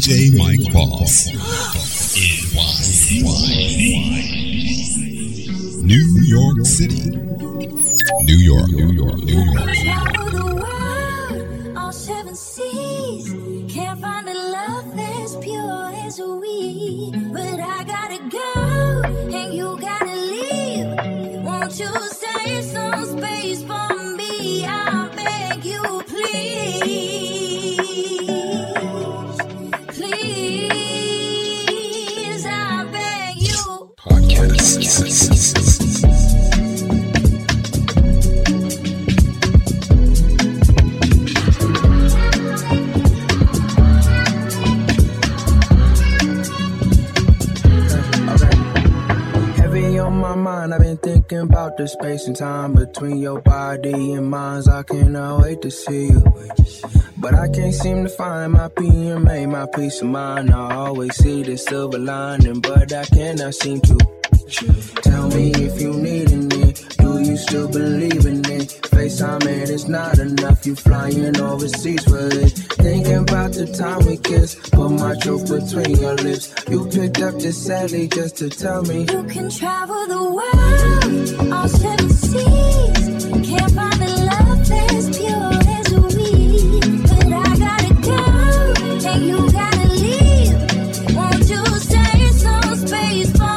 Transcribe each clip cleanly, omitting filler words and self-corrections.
J. Mike Boss. New York City. New York, New York, New York. All seven seas. Can't find a love as pure as we. But I gotta go, and you gotta leave. Won't you save some space for me? I beg you, please. I've been thinking about the space and time between your body and mine. I cannot wait to see you, but I can't seem to find my PMA, my peace of mind. I always see the silver lining, but I cannot seem to. Tell me if you needin' it, do you still believe in it? FaceTime and it's not enough, you flying overseas for it. Thinking about the time we kissed, put my truth between your lips. You picked up this Sally just to tell me you can travel the world, all seven seas. Can't find the love that's pure as a weed. But I gotta go, and you gotta leave. Won't you stay some space for?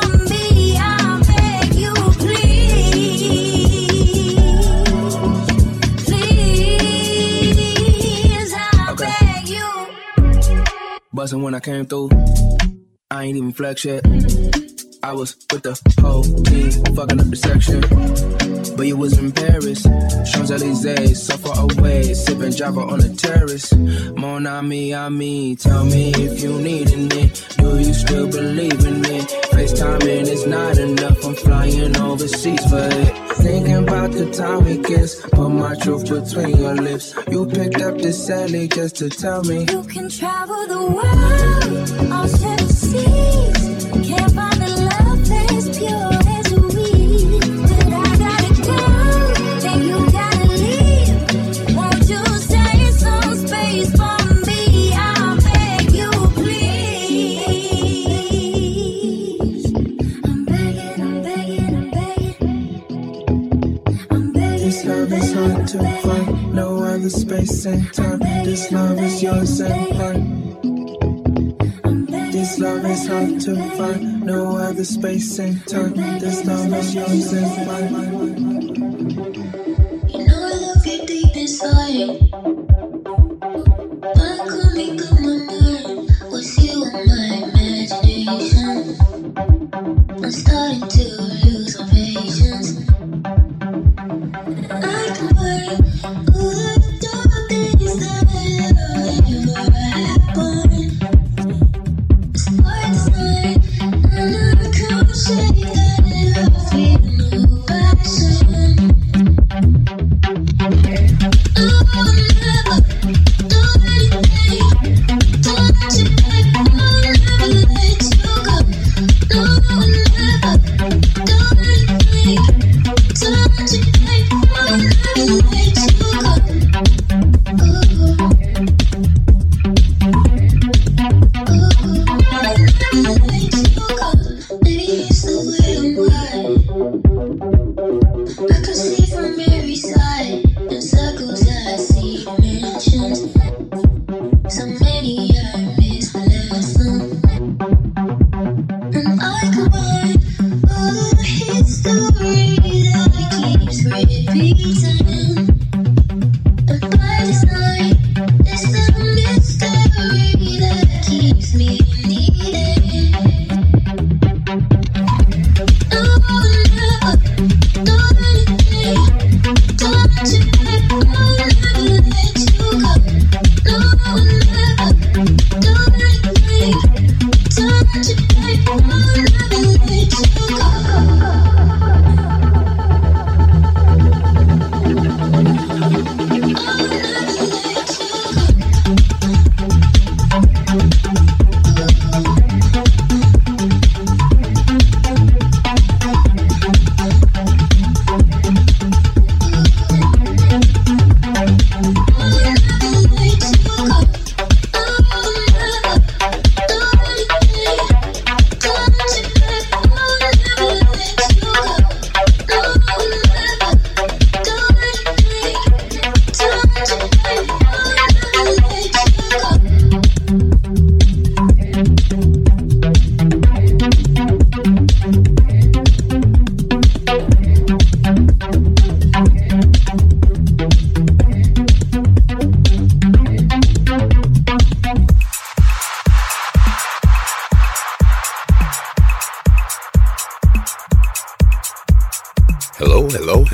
Bustin' when I came through, I ain't even flex yet. I was with the whole team, fucking up the section. But you was in Paris, Champs-Elysees, so far away, sipping Java on the terrace. Mon ami, ami, tell me if you needin' it, do you still believe in it? FaceTiming is not enough, I'm flying overseas for it. Thinking about the time we kissed, put my truth between your lips. You picked up this Sally just to tell me you can travel the world, all seven seas. Can't find the love that's pure. To find no other space and time. This love is yours and mine. This love is hard to find. No other space and time. This love is yours and mine. You know I love you deep inside. Why could make up my mind? Was you in my imagination? I'm starting to lose my patience. Oh,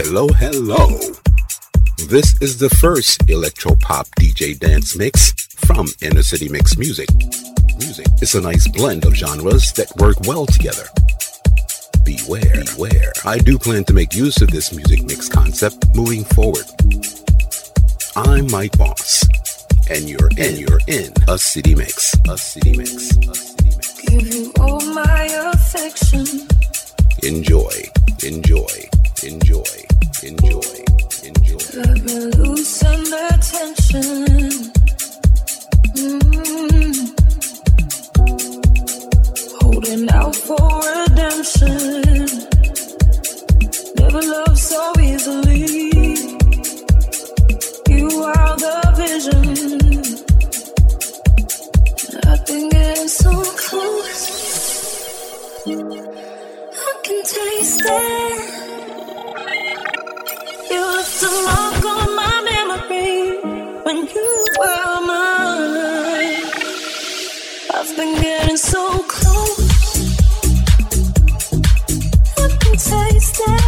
Hello. This is the first electro pop DJ dance mix from Inner City Mix Music. It's a nice blend of genres that work well together. Beware. I do plan to make use of this music mix concept moving forward. I'm Mike Boss, and you're in a city mix. Give you all my affection. Enjoy. Let me loosen the tension. Holding out for redemption. Never loved so easily. You are the vision. I've been getting so close. I can taste it. You left a mark on my memory when you were mine. I've been getting so close. I can taste it.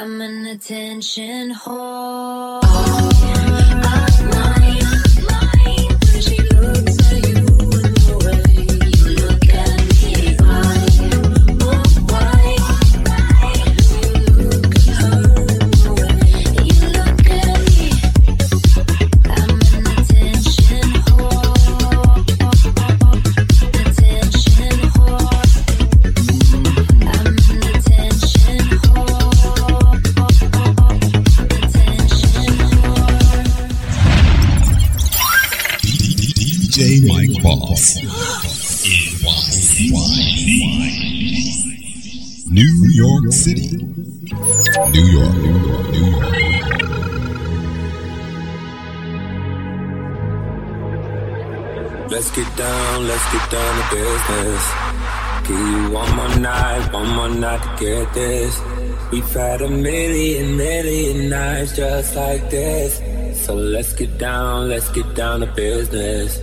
I'm an attention whore. J. Mike Boss. New York City. New York, New York, New York. Let's get down to business. Give you one more night to get this. We've had a million nights just like this. So let's get down to business.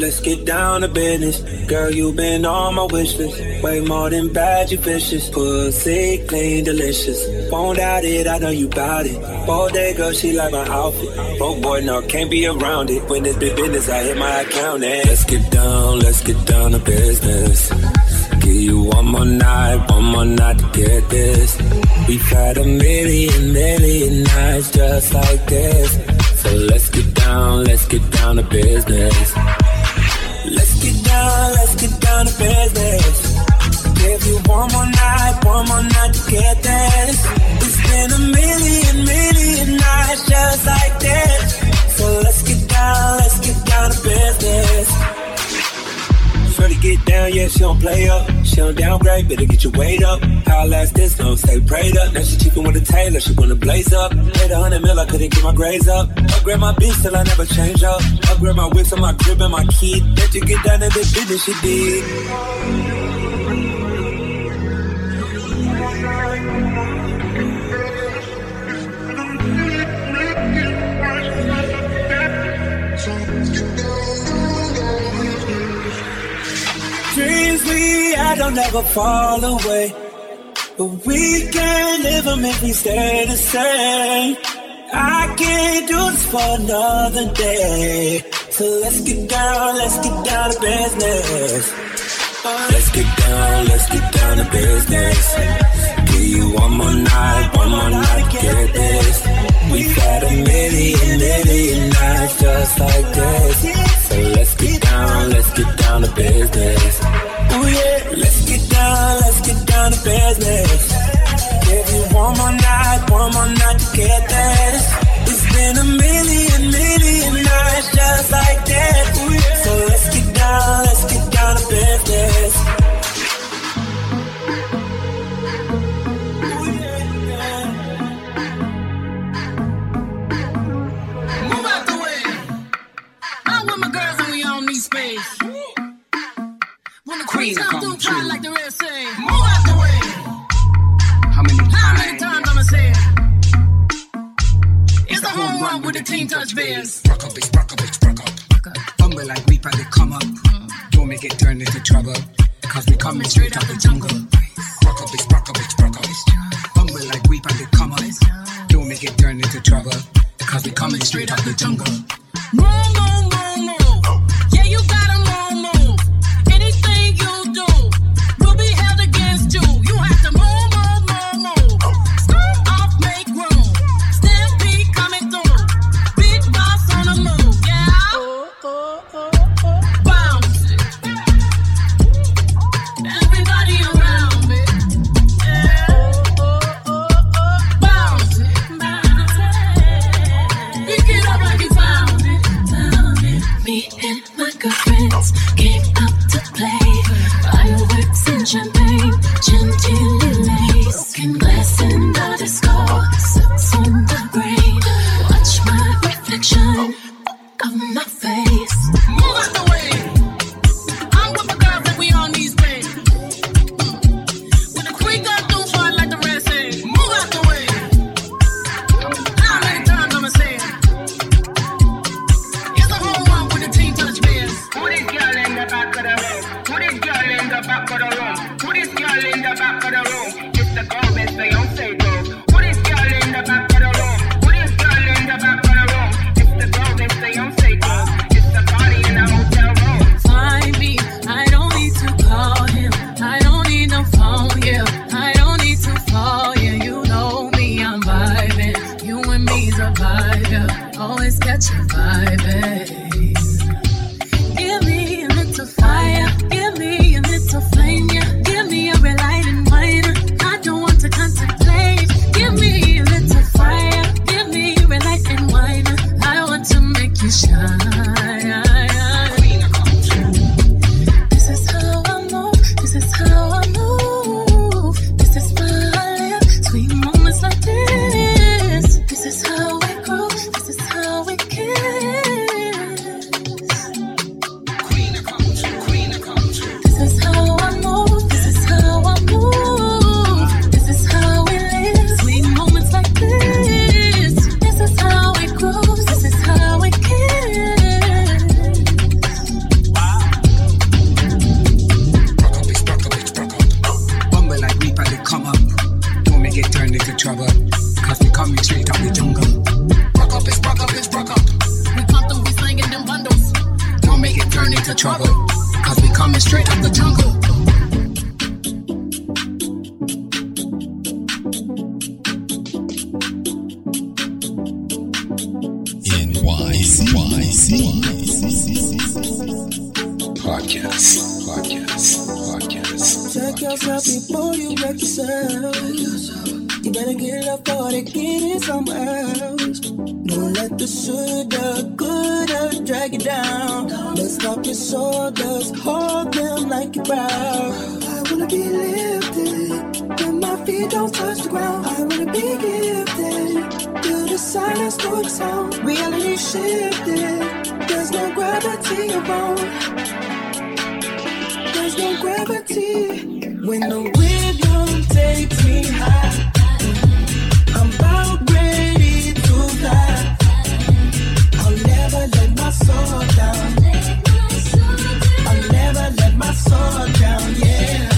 Let's get down to business. Girl, you've been on my wish list. Way more than bad, you vicious. Pussy, clean, delicious. Won't doubt it, I know you bout it. All day, girl, she like my outfit. Oh boy, no, can't be around it. When it's big business, I hit my account and let's get down to business. Give you one more night to get this. We've had a million nights just like this. So let's get down to business. Let's get down to business. Give you one more night to get this. It's been a million nights just like this. So let's get down to business. Shorty get down, yeah, she don't play up. She don't downgrade, better get your weight up. How I last this long, stay prayed up. Now she cheapin' with a tailor, she wanna blaze up. Made $100 million, I couldn't get my grades up. Upgrade my bitch till I never change up. Upgrade my whips and my crib and my kid. Let you get down to this business, she did. Dreams we had don't ever fall away, but we can't live them if we stay the same. I can't do this for another day. So let's get down to business. Let's get down to business. Give you one more night to get this. We've had a million nights just like this. So let's get down to business. Oh yeah, let's get down to business. Give you one more night to get this. It's been a million nights just like that. Ooh, yeah. So let's get down to business. Move out the way. I'm with my girls and we on these space. When the queen comes through, cry like the rest say. Move out the way. Run with the team touch bears. Rock up, bitch, rock up, bitch, rock up. Fumble like we probably come up. Don't make it turn into trouble. Cause we coming straight out the jungle. Rock up, bitch, rock up, bitch, rock up. Fumble like we probably come up. Don't make it turn into trouble. Cause we coming straight out the jungle. Move. Yeah, you gotta move. Anything you do will be held against you. You have to move. Scoop off, make room. Get up like you found it. get turned into trouble, cause they coming straight out the jungle. Rock up, it's rock up, it's rock up. We come through, we slinging them bundles. Don't make it turn into trouble, cause we coming straight out the jungle. Podcast. Check yourself before you wreck yourself. You better get up before they get in somewhere else. Don't let the shoulda, coulda drag you down. Let's stop your shoulders, hold them like you bow. I wanna be lifted, when my feet don't touch the ground. I wanna be gifted, through the silence, through the sound. Reality shifted, there's no gravity around. There's no gravity when the wind takes me high. I'm about ready to fly. I'll never let my soul down. I'll never let my soul down. Yeah.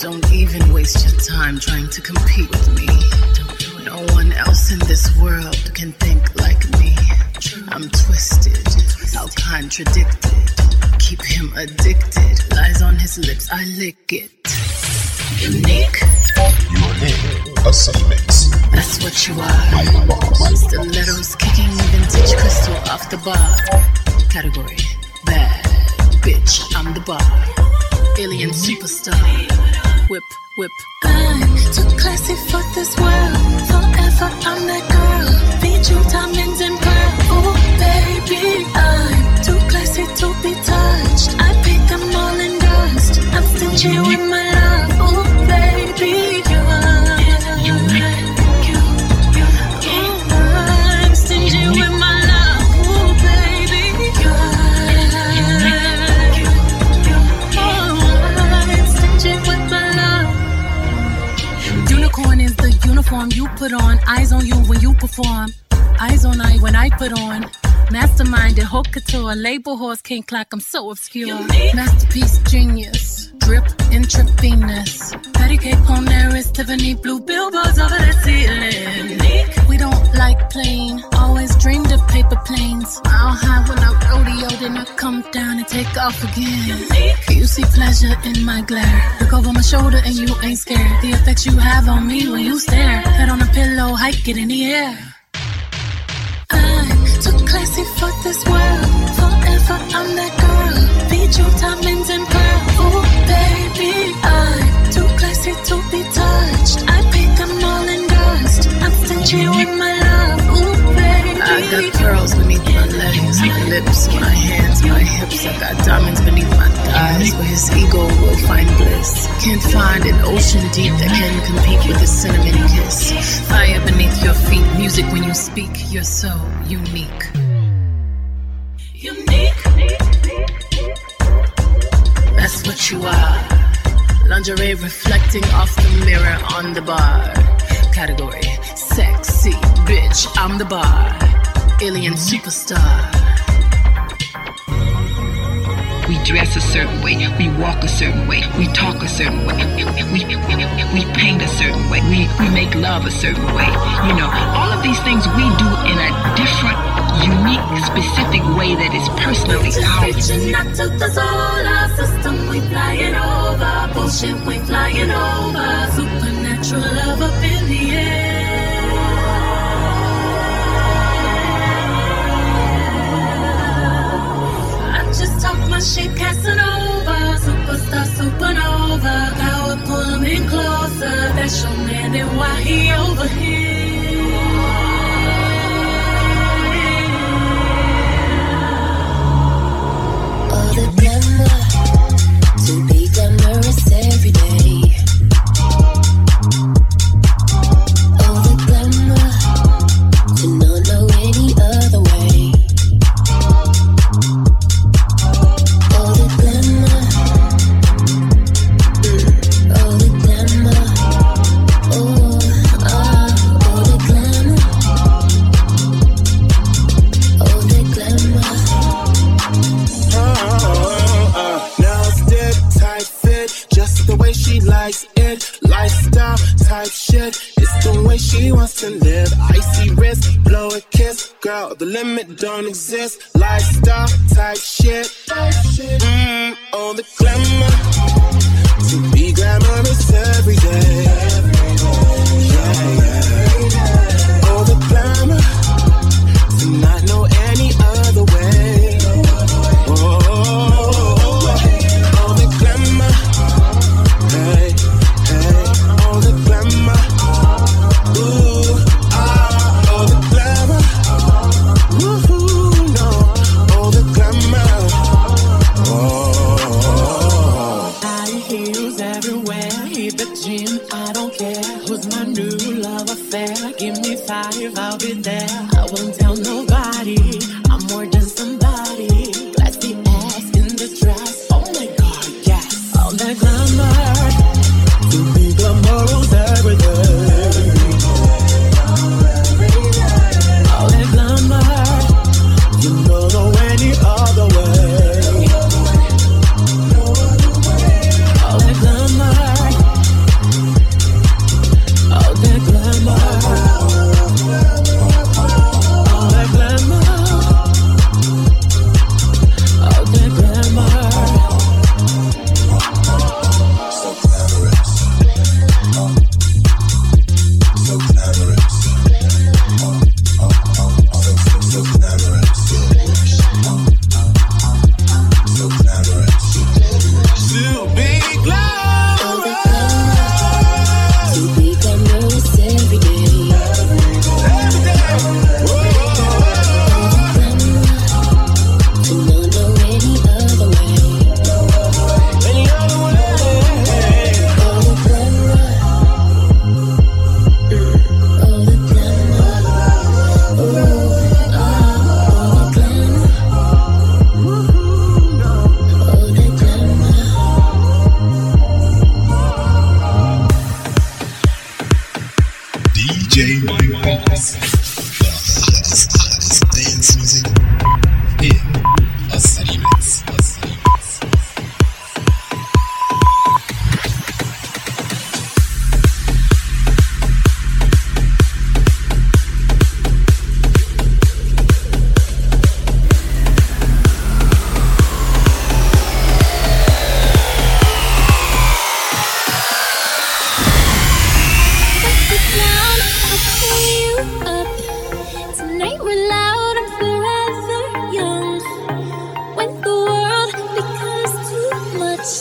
Don't even waste your time trying to compete with me. No one else in this world can think like me. I'm twisted, how contradicted. Keep him addicted, lies on his lips, I lick it. Unique? You're in a city mix. That's what you are. Boss. Stilettos kicking vintage crystal off the bar. Category, bad bitch, I'm the bar. Alien superstar. Whip, whip. I'm too classy for this world. Forever I'm that girl. Beat you diamonds and pearl. Oh baby, I'm too classy to be touched. I paid them all in dust. I'm stingy with my love. Oh baby, you are. I'm stingy with my love. Oh baby, you are. I'm stingy with my love. Unicorn is the uniform you put on. Eyes on you when you perform. Eyes on I when I put on. Mastermind and haute couture. Label horse can't clock, I'm so obscure. Masterpiece genius. Drip intravenous. Patty cake, Palmaris, Tiffany blue. Billboards over the ceiling. We don't like plain. Always dreamed of paper planes. I'll hide when I rodeo. Then I come down and take off again. You see pleasure in my glare. Look over my shoulder and you ain't scared. The effects you have on me when you stare. Head on a pillow, hike it in the air. Too classy for this world. Forever I'm that girl. Beat you diamonds and pearl. Oh baby, I'm too classy to be touched. I paid them all in dust. I'm stingy with my love. Oh baby, I got pearls beneath my legs, my lips, my hands, my hips. I got diamonds beneath my thighs, where his ego will find bliss. Can't find an ocean deep that can compete with a cinnamon kiss. Fire beneath your feet, music when you speak. You're so unique. Unique. That's what you are. Lingerie reflecting off the mirror on the bar. Category, sexy bitch, I'm the bar. Alien superstar. We dress a certain way, we walk a certain way, we talk a certain way, we paint a certain way, we make love a certain way. You know, all of these things we do in a different, unique, specific way that is personally ours. Reaching out to the solar system, we flying over, bullshit, we flying over, supernatural love up in the air. Just talk my shit, Casanova. Superstar, supernova. Power, pull him in closer. That's your man, and why he over here? All the glamour, to be glamorous every day. All the glamour, to not know any other way. The limit don't exist. Lifestyle type shit. All the glamour, to be glamorous every day. Yeah, yeah. All the glamour, to not know any other way. Oh, all the glamour, hey, hey. All the glamour, ooh, ah, all the glamour. Woohoo, no, all the glamour. Oh, high heels everywhere, hit the gym, I don't care. Who's my new love affair? Give me five, I'll be there. I won't tell nobody, I'm more than somebody. Glassy ass in the dress, oh my god, yes. All the glamour, to be glamorous every day. All the glamour, J. Mike Boss. The hottest dance music in a city mix.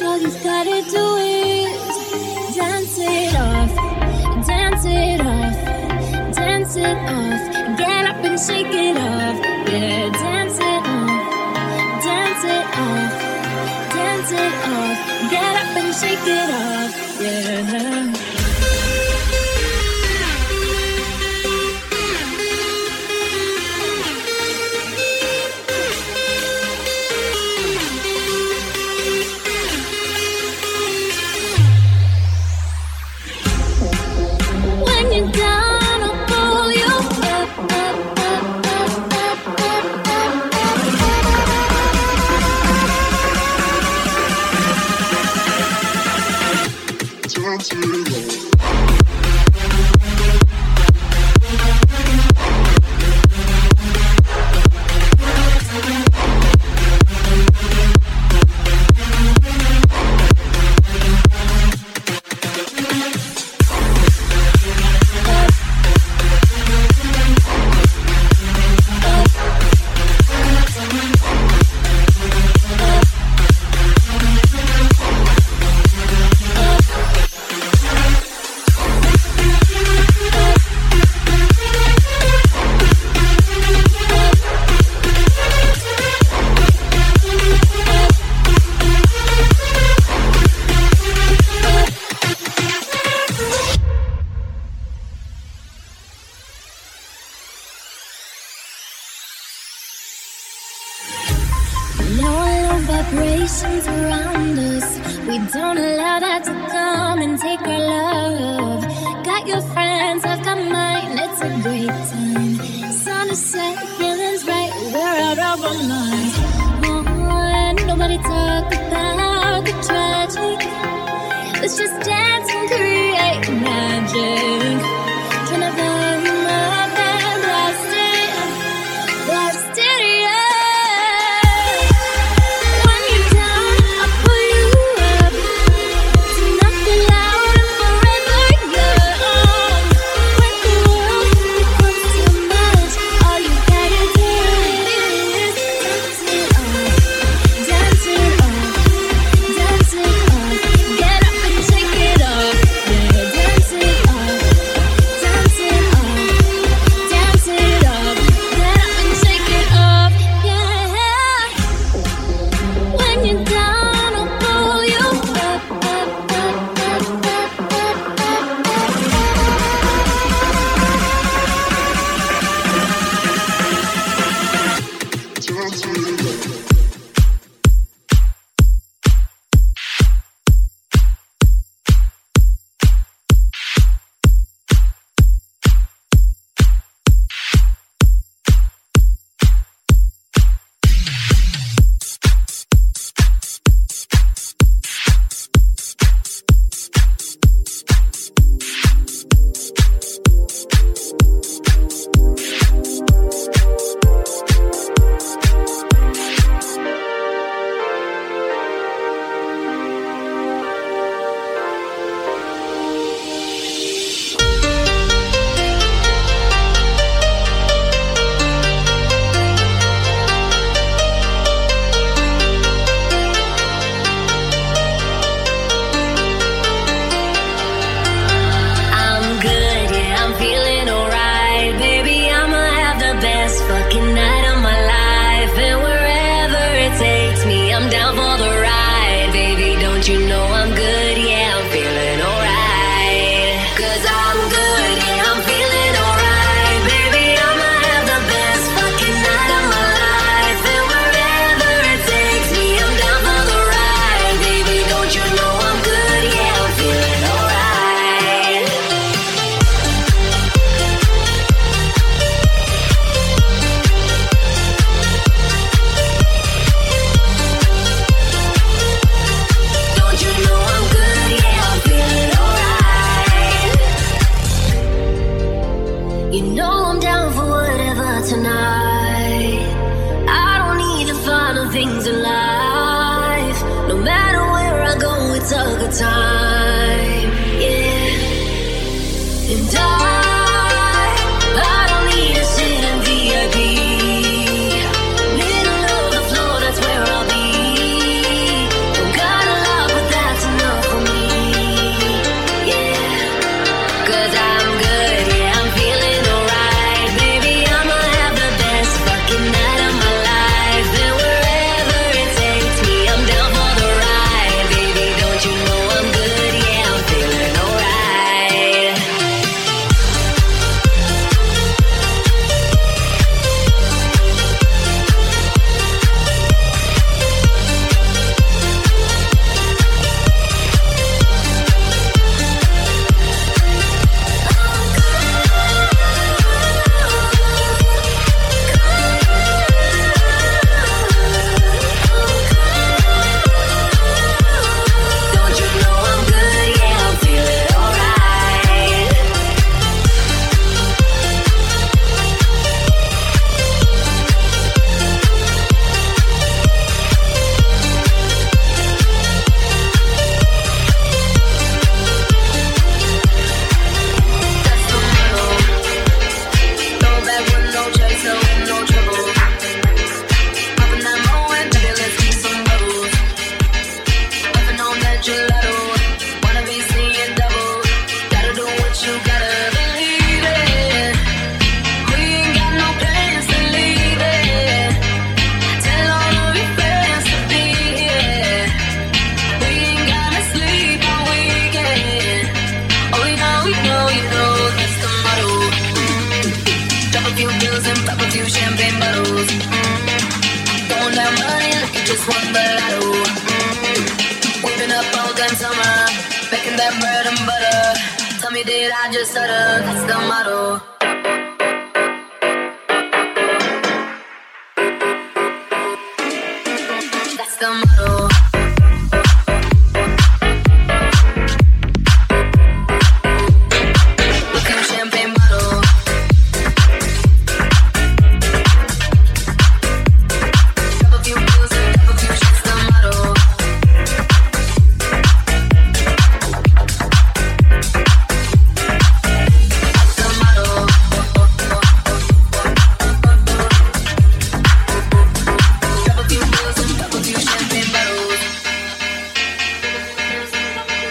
All you gotta do is dance it off, dance it off, dance it off. Get up and shake it off, yeah. Dance it off, dance it off, dance it off. Get up and shake it off, yeah. Vibrations around us, we don't allow that to come and take our love. Got your friends, I've got mine, it's a great time. Sun is set, feelings right, we're out of our minds. Oh, nobody talk about the tragic. Let's just dance and create magic. Turn up the love and blast it, blast it. You know I'm down for whatever tonight. I don't need the final things in life. No matter where I go, it's a good time. Yeah. And I don't need to sit in VIP. Middle of the floor, that's where I'll be. Don't got a lot, but that's enough for me. Yeah. 'Cause I'm good, yeah, I'm feeling alright. Baby, I'ma have the best fucking night of my life. And wherever it takes me, I'm down for the ride. Baby, don't you know I'm good, yeah, I'm feeling alright. Don't you know I'm good? Yeah, I'm feeling alright. That's the motto. No bad with no chase, no with no trouble. Popping that mo and baby, let's keep some bubbles. Puffing on that gelato, wanna be seeing double. Gotta do what you gotta believe in. We ain't got no plans to leave it. Tell all of your friends to be here. We ain't gotta sleep all weekend. Oh, you know that's the motto. Drop a few bills and pop a few champagne bottles. Throwing down money like you just won the lotto. Whipping up all damn summer, making that bread and butter. Tell me, did I just stutter? That's the motto. That's the motto. Look at the champagne bottle. Drop a few pills and drop a few shots, the motto. The motto. Drop a few pills and drop a few champagne bottles. Hop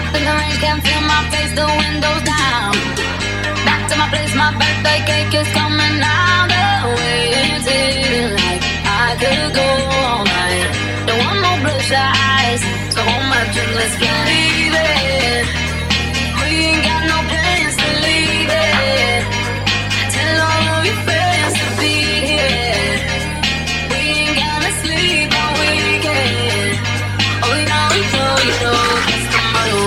in the range, can't feel my face, the windows down. Back to my place, my birthday cake is coming out. The way it's eating like I could go all night. Don't want no bloodshot eyes, so on my dream, let's get it. We ain't got no plans to leave it. Tell all of your friends to be here. We ain't gotta sleep all weekend. Oh, you know, that's the motto.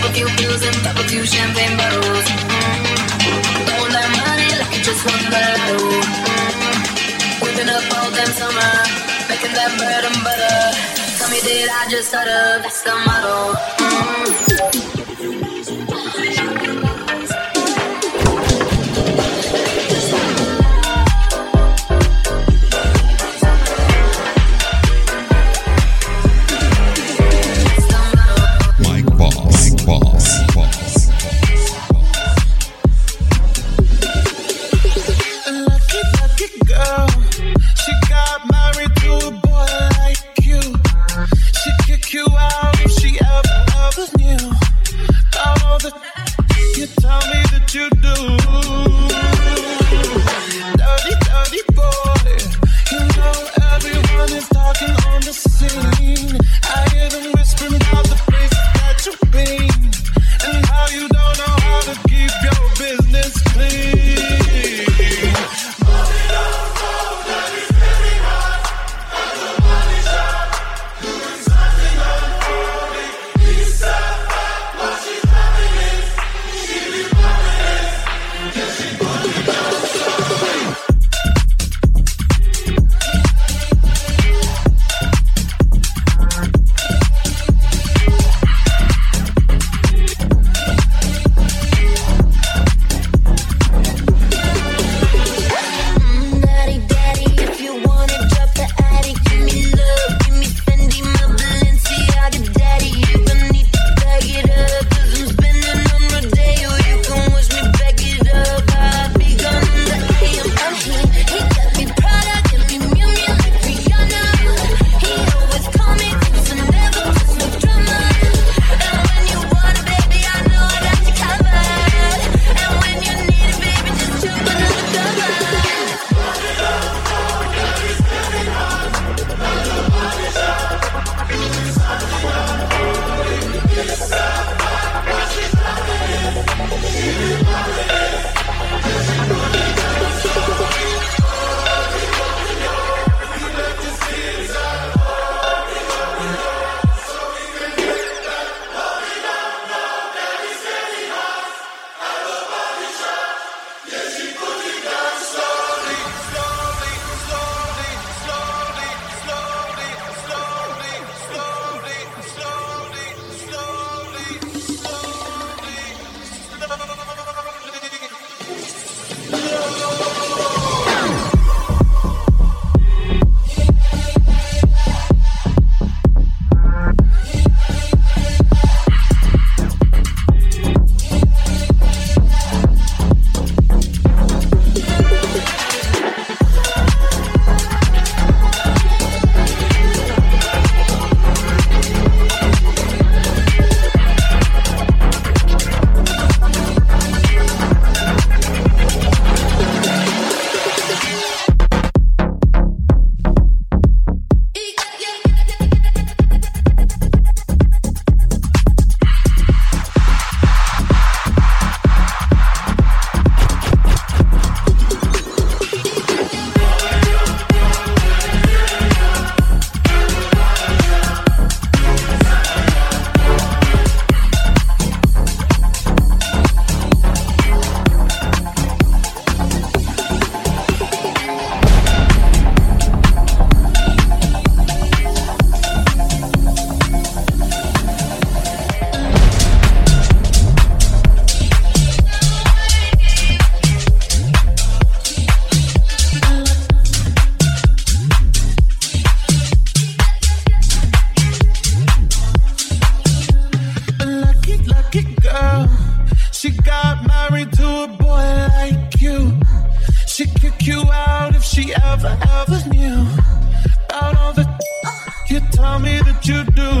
Drop a few pills and pop a few champagne bottles. Throwing that money like you just won the lotto. Whipping up all damn summer, making that bread and butter. Tell me, did I just stutter? That's the motto. That's the motto. Mike Boss. Lucky, lucky girl. She got married to a boy like you. She'd kick you out if she ever knew. she ever knew about all the you tell me that you do.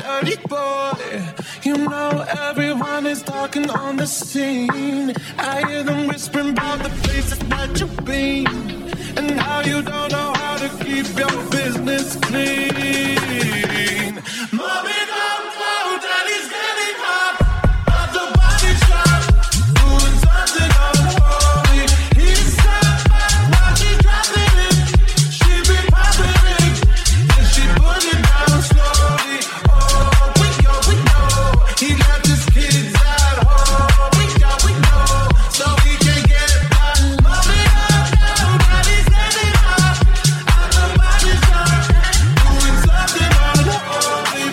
Dirty boy, you know everyone is talking on the scene. I hear them whispering about the places that you've been and how you don't know how to keep your business clean. Mommy, don't go, daddy's getting hot. But the body shop doing something unholy. He's step back while she's dropping it. She be popping it and she put it down slowly. Oh, we know, he left his kids at home. We know, so he can get back. Mommy, don't go, daddy's getting hot. But the body shop doing something unholy.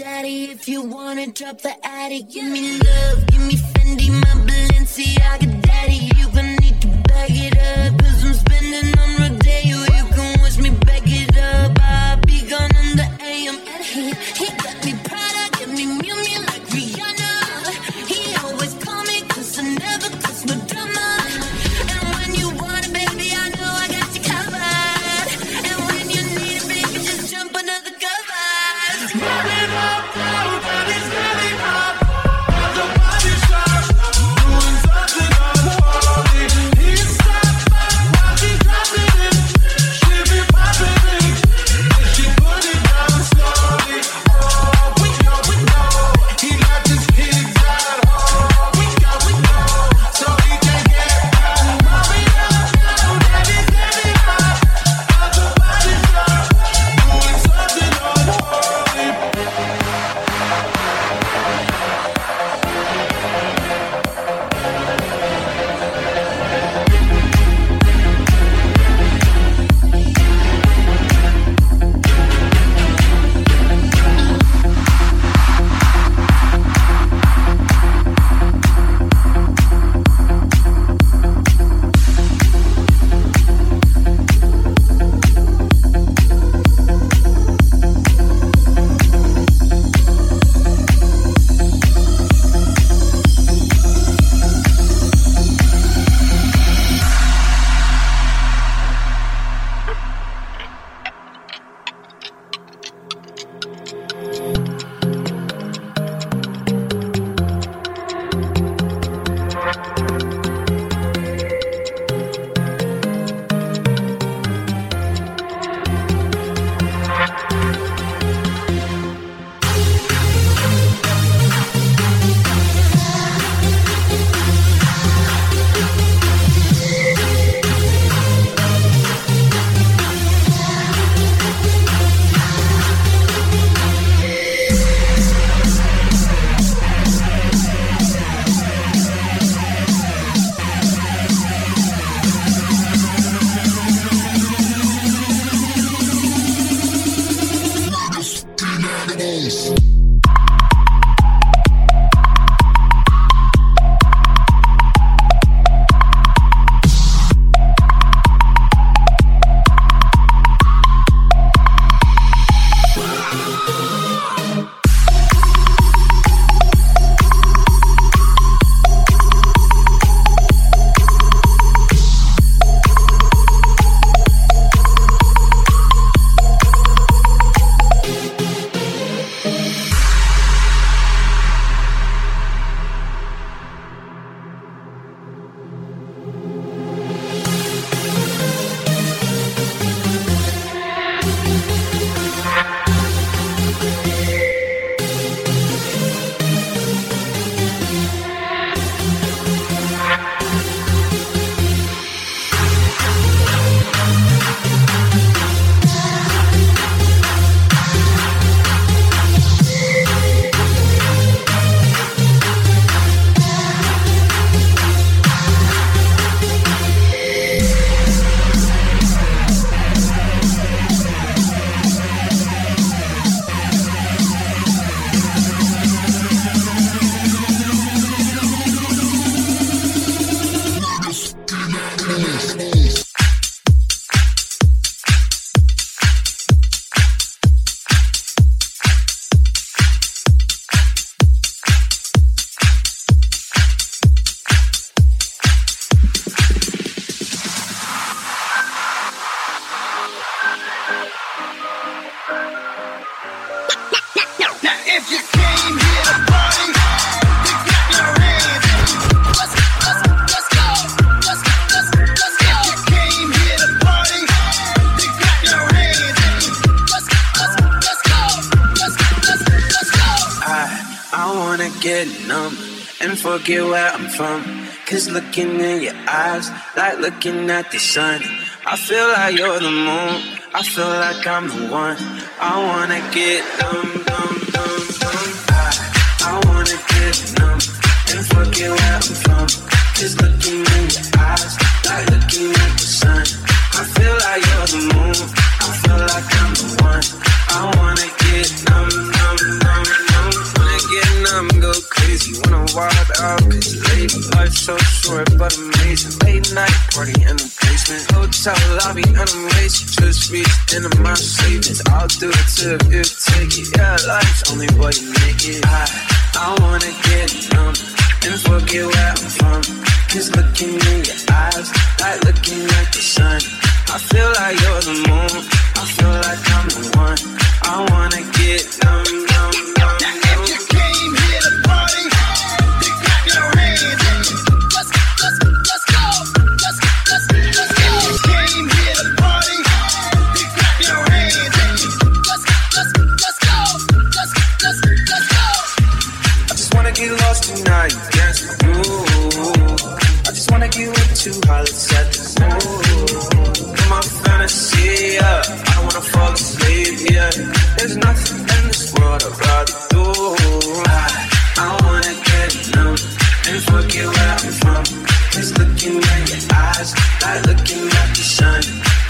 Daddy, if you wanna drop the attic, give me love, give me Fendi, my Balenciaga daddy. You gon' need to bag it up, cause I'm spending on Rodeo. You can watch me back it up, I'll be gone in the AM. And he got me Prada, give me Miu like Rihanna. He always call me, cause I never cause no drama. And when you want it, baby, I know I got you covered. And when you need it, baby, just jump under the covers. But the body's shot, doing something on get numb and forget where I'm from. 'Cause looking in your eyes, like looking at the sun. I feel like you're the moon, I feel like I'm the one. I wanna get numb, numb, numb, numb. I wanna get numb and forget where I'm from. 'Cause looking in your eyes, like looking at the sun. I feel like you're the moon, I feel like I'm the one. I wanna get numb, numb, numb. I'm go crazy when I wild out, 'cause late life's so short but amazing. Late night party in the basement, hotel lobby and I'm racing. Just reached into my savings, I'll do it too if you take it. Yeah, life's only what you make it. I wanna get numb and forget where I'm from. 'Cause looking in your eyes, like looking at the sun. I feel like you're the moon, I feel like I'm the one. I wanna get numb, numb, numb. Tonight, yes, I just wanna get with you, let's set the mood. In my fantasy, yeah, I don't wanna fall asleep, yeah. There's nothing in this world I'd rather do. I wanna get numb and forget where I'm from. 'Cause looking at your eyes, like looking at the sun.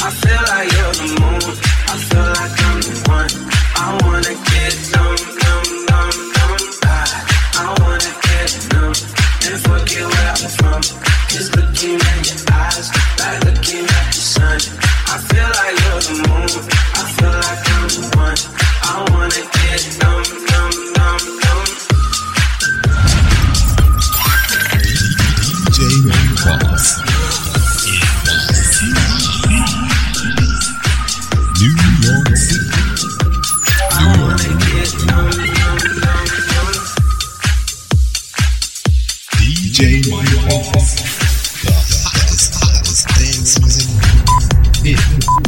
I feel like you're the moon, I feel like I'm the one. I wanna get numb, numb, numb, numb. I wanna get numb and forget where I'm from. 'Cause looking at your eyes, like looking at the sun. I feel like you're the moon, I feel like I'm the one. I wanna get numb, numb, numb, numb. J. Mike Boss. New York City. I wanna get numb, numb, numb. J. Mike Boss, the hottest dance music.